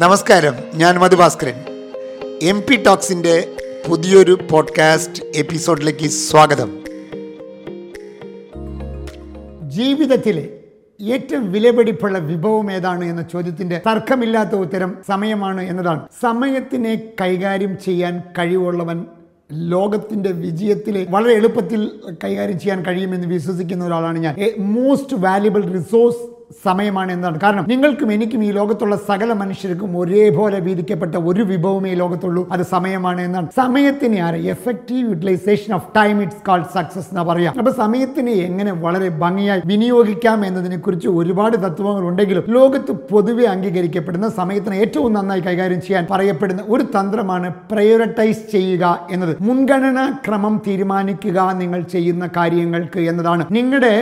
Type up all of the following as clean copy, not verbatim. നമസ്കാരം, ഞാൻ മധുഭാസ്കരൻ. എംപി ടോക്സിൻ്റെ പുതിയൊരു പോഡ്കാസ്റ്റ് എപ്പിസോഡിലേക്ക് സ്വാഗതം. ജീവിതത്തിലെ ഏറ്റവും വിലപിടിപ്പുള്ള വിഭവം ഏതാണ് എന്ന ചോദ്യത്തിന്റെ തർക്കമില്ലാത്ത ഉത്തരം സമയമാണ് എന്നതാണ്. സമയത്തിനെ കൈകാര്യം ചെയ്യാൻ കഴിവുള്ളവൻ ലോകത്തിന്റെ വിജയത്തിലെ വളരെ എളുപ്പത്തിൽ കൈകാര്യം ചെയ്യാൻ കഴിയുമെന്ന് വിശ്വസിക്കുന്ന ഒരാളാണ് ഞാൻ. മോസ്റ്റ് വാല്യുബിൾ റിസോഴ്സ് സമയമാണ് എന്നതാണ്. കാരണം നിങ്ങൾക്കും എനിക്കും ഈ ലോകത്തുള്ള സകല മനുഷ്യർക്കും ഒരേപോലെ വീതിക്കപ്പെട്ട ഒരു വിഭവമേ ഈ ലോകത്തുള്ളൂ, അത് സമയമാണ് എന്നാണ്. സമയത്തിന് effective utilisation of time it's called success എന്ന് പറയാം. അപ്പൊ സമയത്തിനെ എങ്ങനെ വളരെ ഭംഗിയായി വിനിയോഗിക്കാം എന്നതിനെ കുറിച്ച് ഒരുപാട് തത്വങ്ങൾ ഉണ്ടെങ്കിലും ലോകത്ത് പൊതുവെ അംഗീകരിക്കപ്പെടുന്ന സമയത്തിന് ഏറ്റവും നന്നായി കൈകാര്യം ചെയ്യാൻ പറയപ്പെടുന്ന ഒരു തന്ത്രമാണ് പ്രയോറിറ്റൈസ് ചെയ്യുക എന്നത്. മുൻഗണനാ ക്രമം തീരുമാനിക്കുക നിങ്ങൾ ചെയ്യുന്ന കാര്യങ്ങൾക്ക് എന്നതാണ്. നിങ്ങളുടെ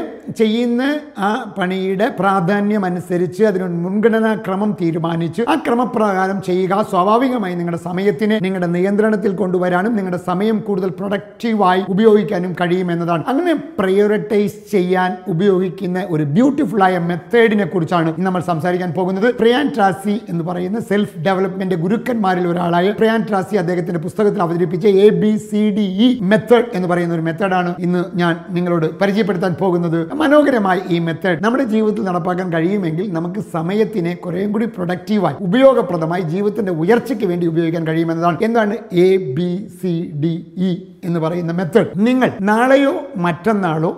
ചെയ്യുന്ന ആ പണിയുടെ പ്രാധാന്യം അനുസരിച്ച് അതിന് മുൻഗണനാ ക്രമം തീരുമാനിച്ച് ആ ക്രമപ്രകാരം ചെയ്യുക. സ്വാഭാവികമായി നിങ്ങളുടെ സമയത്തിനെ നിങ്ങളുടെ നിയന്ത്രണത്തിൽ കൊണ്ടുവരാനും നിങ്ങളുടെ സമയം കൂടുതൽ പ്രൊഡക്റ്റീവായി ഉപയോഗിക്കാനും കഴിയുമെന്നതാണ്. അങ്ങനെ പ്രയോറിറ്റൈസ് ചെയ്യാൻ ഉപയോഗിക്കുന്ന ഒരു ബ്യൂട്ടിഫുൾ ആയ മെത്തേഡിനെ കുറിച്ചാണ് നമ്മൾ സംസാരിക്കാൻ പോകുന്നത്. ബ്രയാൻ ട്രേസി എന്ന് പറയുന്ന സെൽഫ് ഡെവലപ്മെന്റ് ഗുരുക്കന്മാരിൽ ഒരാളായ ബ്രയാൻ ട്രേസി അദ്ദേഹത്തിന്റെ പുസ്തകത്തിൽ അവതരിപ്പിച്ച ABCDE മെത്തേഡ് എന്ന് പറയുന്ന ഒരു മെത്തേഡാണ് ഇന്ന് ഞാൻ നിങ്ങളോട് പരിചയപ്പെടുത്താൻ പോകുന്നത്. മനോഹരമായി ഈ മെത്തേഡ് നമ്മുടെ ജീവിതത്തിൽ നടപ്പാക്കാൻ കഴിയുമെങ്കിൽ നമുക്ക് സമയത്തിനെ കുറേ കൂടി പ്രൊഡക്റ്റീവായി ഉപയോഗപ്രദമായി ജീവിതത്തിന്റെ ഉയർച്ചയ്ക്ക് വേണ്ടി ഉപയോഗിക്കാൻ കഴിയുമെന്നതാണ്. എന്താണ് ABCDE എന്ന് പറയുന്ന മെത്തേഡ്? നിങ്ങൾ നാളെയോ മറ്റന്നാളോ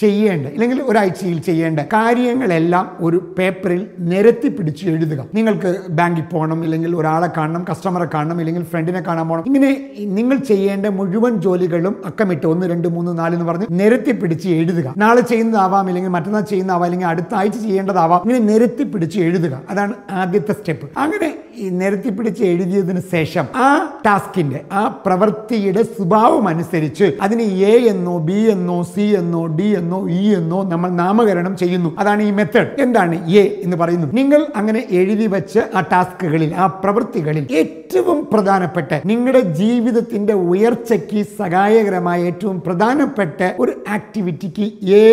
ചെയ്യേണ്ട അല്ലെങ്കിൽ ഒരാഴ്ചയിൽ ചെയ്യേണ്ട കാര്യങ്ങളെല്ലാം ഒരു പേപ്പറിൽ നിരത്തി പിടിച്ച് എഴുതുക. നിങ്ങൾക്ക് ബാങ്കിൽ പോകണം, ഇല്ലെങ്കിൽ ഒരാളെ കാണണം, കസ്റ്റമറെ കാണണം, ഇല്ലെങ്കിൽ ഫ്രണ്ടിനെ കാണാൻ പോകണം, ഇങ്ങനെ നിങ്ങൾ ചെയ്യേണ്ട മുഴുവൻ ജോലികളും അക്കമിട്ട് 1 2 3 4 എന്ന് പറഞ്ഞ് നിരത്തി പിടിച്ച് എഴുതുക. നാളെ ചെയ്യുന്നതാവാം, ഇല്ലെങ്കിൽ മറ്റന്നാൾ ചെയ്യുന്നതാവാം, അല്ലെങ്കിൽ അടുത്ത ആഴ്ച ചെയ്യേണ്ടതാവാം. ഇങ്ങനെ നിരത്തി പിടിച്ച് എഴുതുക, അതാണ് ആദ്യത്തെ സ്റ്റെപ്പ്. അങ്ങനെ ഈ നിരത്തി പിടിച്ച് എഴുതിയതിന് ശേഷം ആ ടാസ്കിന്റെ ആ പ്രവൃത്തിയുടെ സ്വഭാവം അനുസരിച്ച് അതിന് A എന്നോ B എന്നോ C എന്നോ D എന്നോ E എന്നോ നമ്മൾ നാമകരണം ചെയ്യുന്നു. അതാണ് ഈ മെത്തേഡ്. എന്താണ് A എന്ന് പറയുന്നത്? നിങ്ങൾ അങ്ങനെ എഴുതി വെച്ച ആ ടാസ്കുകളിൽ ആ പ്രവൃത്തികളിൽ ഏറ്റവും പ്രധാനപ്പെട്ട നിങ്ങളുടെ ജീവിതത്തിന്റെ ഉയർച്ചയ്ക്ക് സഹായകരമായ ഏറ്റവും പ്രധാനപ്പെട്ട ഒരു ആക്ടിവിറ്റിക്ക് A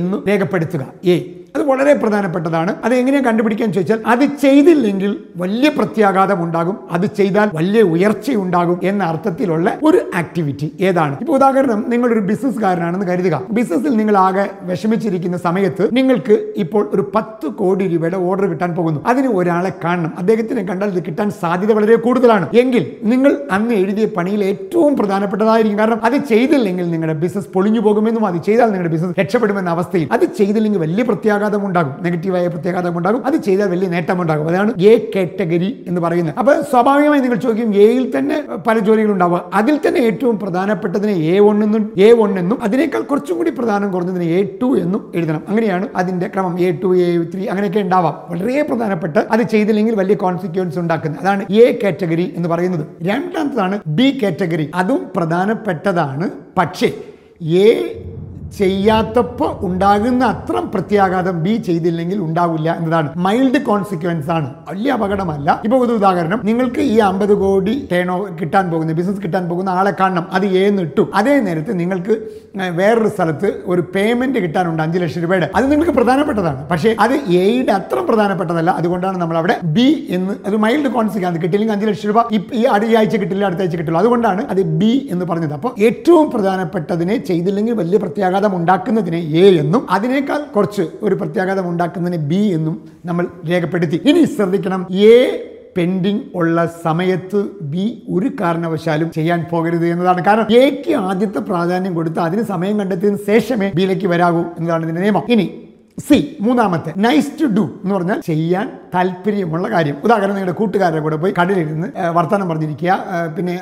എന്ന് രേഖപ്പെടുത്തുക. A അത് വളരെ പ്രധാനപ്പെട്ടതാണ്. അത് എങ്ങനെ കണ്ടുപിടിക്കാൻ ചോദിച്ചാൽ അത് ചെയ്തില്ലെങ്കിൽ വലിയ പ്രത്യാഘാതം ഉണ്ടാകും, അത് ചെയ്താൽ വലിയ ഉയർച്ചയുണ്ടാകും എന്ന അർത്ഥത്തിലുള്ള ഒരു ആക്ടിവിറ്റി ഏതാണ്? ഇപ്പൊ ഉദാഹരണം, നിങ്ങളൊരു ബിസിനസ്സുകാരനാണെന്ന് കരുതുക. ബിസിനസ്സിൽ നിങ്ങൾ ആകെ വിഷമിച്ചിരിക്കുന്ന സമയത്ത് നിങ്ങൾക്ക് ഇപ്പോൾ ഒരു 10 കോടി രൂപയുടെ ഓർഡർ കിട്ടാൻ പോകുന്നു. അതിന് ഒരാളെ കാണണം, അദ്ദേഹത്തിനെ കണ്ടാൽ ഇത് കിട്ടാൻ സാധ്യത വളരെ കൂടുതലാണ്. എങ്കിൽ നിങ്ങൾ അന്ന് എഴുതിയ പണിയിൽ ഏറ്റവും പ്രധാനപ്പെട്ടതായിരിക്കും. കാരണം അത് ചെയ്തില്ലെങ്കിൽ നിങ്ങളുടെ ബിസിനസ് പൊളിഞ്ഞു പോകുമെന്നും അത് ചെയ്താൽ നിങ്ങളുടെ ബിസിനസ് രക്ഷപ്പെടുമെന്ന അവസ്ഥയിൽ അത് ചെയ്തില്ലെങ്കിൽ വലിയ പ്രത്യാഘാതം ഉണ്ടാകും, നെഗറ്റീവായ പ്രത്യാഘാതം ഉണ്ടാകും, അത് ചെയ്താൽ വലിയ നേട്ടം ഉണ്ടാകും. അതാണ് A കാറ്റഗറി എന്ന് പറയുന്നത്. അപ്പൊ സ്വാഭാവികമായി നിങ്ങൾ ചോദിക്കും, എയിൽ തന്നെ പല ജോലികൾ ഉണ്ടാവുക, അതിൽ തന്നെ ഏറ്റവും പ്രധാനപ്പെട്ടതിന് A1 എന്നും അതിനേക്കാൾ കുറച്ചും കൂടി പ്രധാനം കുറഞ്ഞതിന് A2 എന്നും എഴുതണം. അങ്ങനെയാണ് അതിന്റെ ക്രമം. A2 A3 അങ്ങനെയൊക്കെ ഉണ്ടാവാം. വളരെ പ്രധാനപ്പെട്ട അത് ചെയ്തില്ലെങ്കിൽ വലിയ കോൺസിക്വൻസ് ഉണ്ടാക്കുന്നത്, അതാണ് A കാറ്റഗറി എന്ന് പറയുന്നത്. രണ്ടാമതാണ് B കാറ്റഗറി. അതും പ്രധാനപ്പെട്ടതാണ്, പക്ഷേ A ചെയ്യാത്തപ്പോൾ ഉണ്ടാകുന്ന അത്ര പ്രത്യാഘാതം B ചെയ്തില്ലെങ്കിൽ ഉണ്ടാവില്ല എന്നതാണ്. മൈൽഡ് കോൺസിക്വൻസ് ആണ്, വലിയ അപകടമല്ല. ഇപ്പൊ ഒരു ഉദാഹരണം, നിങ്ങൾക്ക് ഈ 50 കോടി കിട്ടാൻ പോകുന്ന ബിസിനസ് കിട്ടാൻ പോകുന്ന ആളെ കാണണം, അത് A എന്ന് ഇട്ടു. അതേ നേരത്ത് നിങ്ങൾക്ക് വേറൊരു സ്ഥലത്ത് ഒരു പേയ്മെന്റ് കിട്ടാനുണ്ട് 5 ലക്ഷം രൂപയുടെ. അത് നിങ്ങൾക്ക് പ്രധാനപ്പെട്ടതാണ്, പക്ഷേ അത് Aയുടെ അത്ര പ്രധാനപ്പെട്ടതല്ല. അതുകൊണ്ടാണ് നമ്മൾ അവിടെ B എന്ന്, അത് മൈൽഡ് കോൺസിക്വൻസ്, കിട്ടില്ലെങ്കിൽ 5 ലക്ഷം രൂപ ഈ ആഴ്ച കിട്ടില്ല, അടുത്ത ആഴ്ച കിട്ടില്ല, അതുകൊണ്ടാണ് അത് B എന്ന് പറഞ്ഞത്. അപ്പോൾ ഏറ്റവും പ്രധാനപ്പെട്ടതിനെ ചെയ്തില്ലെങ്കിൽ വലിയ പ്രത്യാഘാതം ഉണ്ടാക്കുന്നതിനെ A എന്നും അതിനേക്കാൾ കുറച്ച് ഒരു പ്രത്യാഘാതം ഉണ്ടാക്കുന്നതിനെ B എന്നും നമ്മൾ രേഖപ്പെടുത്തി. ഇനി ശ്രദ്ധിക്കണം, A പെൻഡിങ് ഉള്ള സമയത്ത് B ഒരു കാരണവശാലും ചെയ്യാൻ പോകരുത് എന്നതാണ്. കാരണം Aക്ക് ആദ്യത്തെ പ്രാധാന്യം കൊടുത്ത് അതിന് സമയം കണ്ടെത്തിയതിന് ശേഷമേ Bയിലേക്ക് വരാവൂ എന്നതാണ് ഇതിന്റെ നിയമം. ഇനി C, മൂന്നാമത്തെ നൈസ് ടു ഡു എന്ന് പറഞ്ഞാൽ ചെയ്യാൻ താല്പര്യമുള്ള കാര്യം. ഉദാഹരണം, നിങ്ങളുടെ കൂട്ടുകാരുടെ കൂടെ പോയി കടലിരുന്ന് വർത്തമാനം പറഞ്ഞിരിക്കുക, പിന്നെ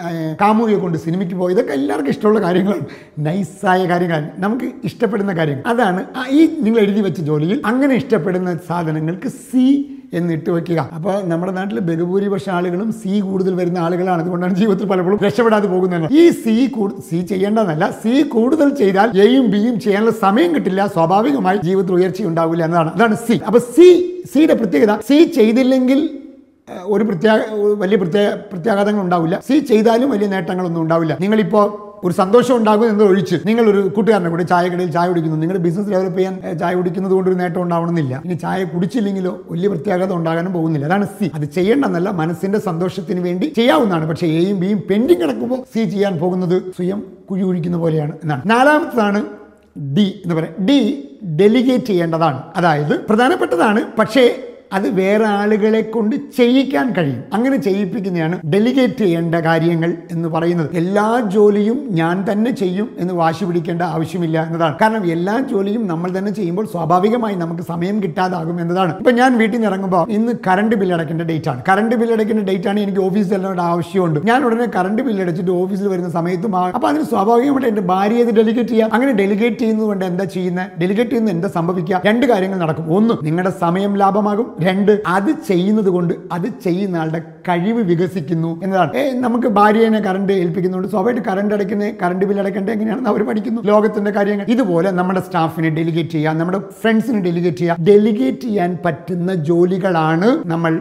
കാമുകിയെ കൊണ്ട് സിനിമയ്ക്ക് പോയി, ഇതൊക്കെ എല്ലാവർക്കും ഇഷ്ടമുള്ള കാര്യങ്ങളാണ്, നൈസായ കാര്യങ്ങളാണ്, നമുക്ക് ഇഷ്ടപ്പെടുന്ന കാര്യങ്ങൾ. അതാണ് ഈ നിങ്ങൾ എഴുതി വെച്ച ജോലിയിൽ അങ്ങനെ ഇഷ്ടപ്പെടുന്ന സാധനങ്ങൾക്ക് C എന്നിട്ട് വയ്ക്കുക. അപ്പോൾ നമ്മുടെ നാട്ടിൽ ബഹുഭൂരിപക്ഷ ആളുകളും C കൂടുതൽ വരുന്ന ആളുകളാണ്. അതുകൊണ്ടാണ് ജീവിതത്തിൽ പലപ്പോഴും രക്ഷപ്പെടാതെ പോകുന്നത്. ഈ C ചെയ്യേണ്ടതല്ല, C കൂടുതൽ ചെയ്താൽ എയും ബിയും ചെയ്യാനുള്ള സമയം കിട്ടില്ല, സ്വാഭാവികമായി ജീവിതത്തിൽ ഉയർച്ച ഉണ്ടാവില്ല എന്നതാണ്. അതാണ് C. അപ്പോൾ സിയുടെ പ്രത്യേകത, C ചെയ്തില്ലെങ്കിൽ ഒരു വലിയ പ്രത്യാഘാതങ്ങൾ ഉണ്ടാവില്ല, C ചെയ്താലും വലിയ നേട്ടങ്ങളൊന്നും ഉണ്ടാവില്ല. നിങ്ങളിപ്പോൾ ഒരു സന്തോഷം ഉണ്ടാകും എന്നൊഴിച്ച് നിങ്ങൾ ഒരു കൂട്ടുകാരനെ കൂടി ചായക്കടയിൽ ചായ കുടിക്കുന്നു. നിങ്ങളുടെ ബിസിനസ് ഡെവലപ്പ് ചെയ്യാൻ ചായ കുടിക്കുന്നത് കൊണ്ട് ഒരു നേട്ടം ഉണ്ടാവണമെന്നില്ല. ഇനി ചായ കുടിച്ചില്ലെങ്കിലോ വലിയ പ്രത്യാഘാതം ഉണ്ടാകാനും പോകുന്നില്ല. അതാണ് സി. അത് ചെയ്യേണ്ടെന്നല്ല, മനസ്സിന്റെ സന്തോഷത്തിന് വേണ്ടി ചെയ്യാവുന്നതാണ്. പക്ഷേ എയും ബിയും പെൻഡിങ് കിടക്കുമ്പോൾ സി ചെയ്യാൻ പോകുന്നത് സ്വയം കുഴി കുഴിക്കുന്ന പോലെയാണ് എന്നാണ്. നാലാമത്തതാണ് ഡി എന്ന് പറയുന്നത്. ഡി ഡെലിഗേറ്റ് ചെയ്യേണ്ടതാണ്. അതായത് പ്രധാനപ്പെട്ടതാണ്, പക്ഷേ അത് വേറെ ആളുകളെ കൊണ്ട് ചെയ്യിക്കാൻ കഴിയും. അങ്ങനെ ചെയ്യിപ്പിക്കുന്നതാണ് ഡെലിഗേറ്റ് ചെയ്യേണ്ട കാര്യങ്ങൾ എന്ന് പറയുന്നത്. എല്ലാ ജോലിയും ഞാൻ തന്നെ ചെയ്യും എന്ന് വാശി പിടിക്കേണ്ട ആവശ്യമില്ല എന്നതാണ്. കാരണം എല്ലാ ജോലിയും നമ്മൾ തന്നെ ചെയ്യുമ്പോൾ സ്വാഭാവികമായി നമുക്ക് സമയം കിട്ടാതാകും എന്നതാണ്. ഇപ്പം ഞാൻ വീട്ടിൽ നിന്ന് ഇറങ്ങുമ്പോൾ ഇന്ന് കറണ്ട് ബില്ല് അടയ്ക്കേണ്ട ഡേറ്റ് ആണ്, എനിക്ക് ഓഫീസിൽ എല്ലാം ആവശ്യമുണ്ട്. ഞാൻ ഉടനെ കറണ്ട് ബില്ല് അടച്ചിട്ട് ഓഫീസിൽ വരുന്ന സമയത്തും അപ്പോൾ അതിന് സ്വാഭാവികമായിട്ട് എൻ്റെ ഭാര്യയെ ഡെലിഗേറ്റ് ചെയ്യാം. അങ്ങനെ ഡെലിഗേറ്റ് ചെയ്യുന്നത് കൊണ്ട് എന്താ ചെയ്യുന്നത്? ഡെലിഗേറ്റ് ചെയ്യുന്നത് എന്താ സംഭവിക്കുക? രണ്ട് കാര്യങ്ങൾ നടക്കും. ഒന്ന്, നിങ്ങളുടെ സമയം ലാഭമാകും. രണ്ട്, അത് ചെയ്യുന്നത് കൊണ്ട് അത് ചെയ്യുന്ന ആളുടെ കഴിവ് വികസിക്കുന്നു എന്നതാണ്. നമുക്ക് ഭാര്യനെ കറണ്ട് ഏൽപ്പിക്കുന്നുണ്ട്, സ്വാഭാവികമായിട്ട് കറണ്ട് അടയ്ക്കുന്നത് കറണ്ട് ബില്ല് അടയ്ക്കേണ്ടത് എങ്ങനെയാണെന്ന് അവർ പഠിക്കുന്നു, ലോകത്തിന്റെ കാര്യങ്ങൾ. ഇതുപോലെ നമ്മുടെ സ്റ്റാഫിനെ ഡെലിഗേറ്റ് ചെയ്യാം, നമ്മുടെ ഫ്രണ്ട്സിനെ ഡെലിഗേറ്റ് ചെയ്യാം. ഡെലിഗേറ്റ് ചെയ്യാൻ പറ്റുന്ന ജോലികളാണ് നമ്മൾ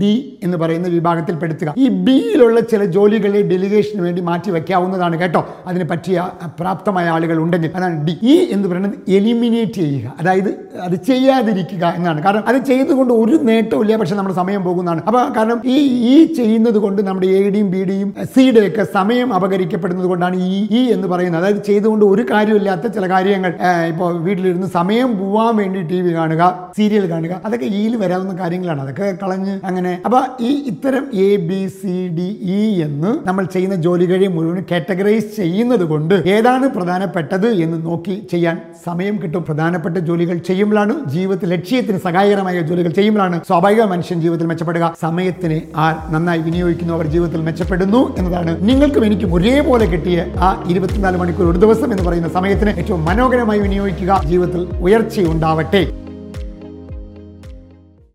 ഡി എന്ന് പറയുന്ന വിഭാഗത്തിൽപ്പെടുത്തുക. ഈ ബിയിലുള്ള ചില ജോലികളെ ഡെലിഗേഷന് വേണ്ടി മാറ്റി വയ്ക്കാവുന്നതാണ് കേട്ടോ, അതിന് പറ്റിയ പ്രാപ്തമായ ആളുകൾ ഉണ്ടെങ്കിൽ. അതാണ് ഡി. ഇ എന്ന് പറയുന്നത് എലിമിനേറ്റ് ചെയ്യുക, അതായത് അത് ചെയ്യാതിരിക്കുക എന്നാണ്. കാരണം അത് ചെയ്തുകൊണ്ട് ഒരു നേട്ടവും ഇല്ല, പക്ഷെ നമ്മുടെ സമയം പോകുന്നതാണ്. അപ്പോൾ കാരണം ഈ ചെയ്യുന്നത് കൊണ്ട് നമ്മുടെ എയുടെയും ബിയുടെയും സിയുടെ ഒക്കെ സമയം അപകരിക്കപ്പെടുന്നത് കൊണ്ടാണ് ഇ എന്ന് പറയുന്നത്. അതായത് ചെയ്തുകൊണ്ട് ഒരു കാര്യമില്ലാത്ത ചില കാര്യങ്ങൾ, ഇപ്പോൾ വീട്ടിലിരുന്ന് സമയം പോവാൻ വേണ്ടി ടി വി കാണുക, സീരിയൽ കാണുക, അതൊക്കെ ഇയിൽ വരാവുന്ന കാര്യങ്ങളാണ്. അതൊക്കെ കളഞ്ഞ് അങ്ങനെ അപ്പോൾ ഈ ഇത്തരം A B C D E എന്ന് നമ്മൾ ചെയ്യുന്ന ജോലികളെ മുഴുവൻ കാറ്റഗറൈസ് ചെയ്യുന്നത് കൊണ്ട് ഏതാണ് പ്രധാനപ്പെട്ടത് എന്ന് നോക്കി ചെയ്യാൻ സമയം കിട്ടും. പ്രധാനപ്പെട്ട ജോലികൾ ചെയ്യുമ്പോഴാണ്, ജീവിത ലക്ഷ്യത്തിന് സഹായകരമായ ജോലികൾ ചെയ്യുമ്പോഴാണ് സ്വാഭാവിക മനുഷ്യൻ ജീവിതത്തിൽ മെച്ചപ്പെടുക. സമയത്തിനെ ആർ നന്നായി വിനിയോഗിക്കുന്നു അവർ ജീവിതത്തിൽ മെച്ചപ്പെടുന്നു എന്നതാണ്. നിങ്ങൾക്കും എനിക്കും ഒരേപോലെ കിട്ടിയ ആ 24 മണിക്കൂർ ഒരു ദിവസം എന്ന് പറയുന്ന സമയത്തിന് ഏറ്റവും മനോഹരമായി വിനിയോഗിക്കുക. ജീവിതത്തിൽ ഉയർച്ചയുണ്ടാവട്ടെ.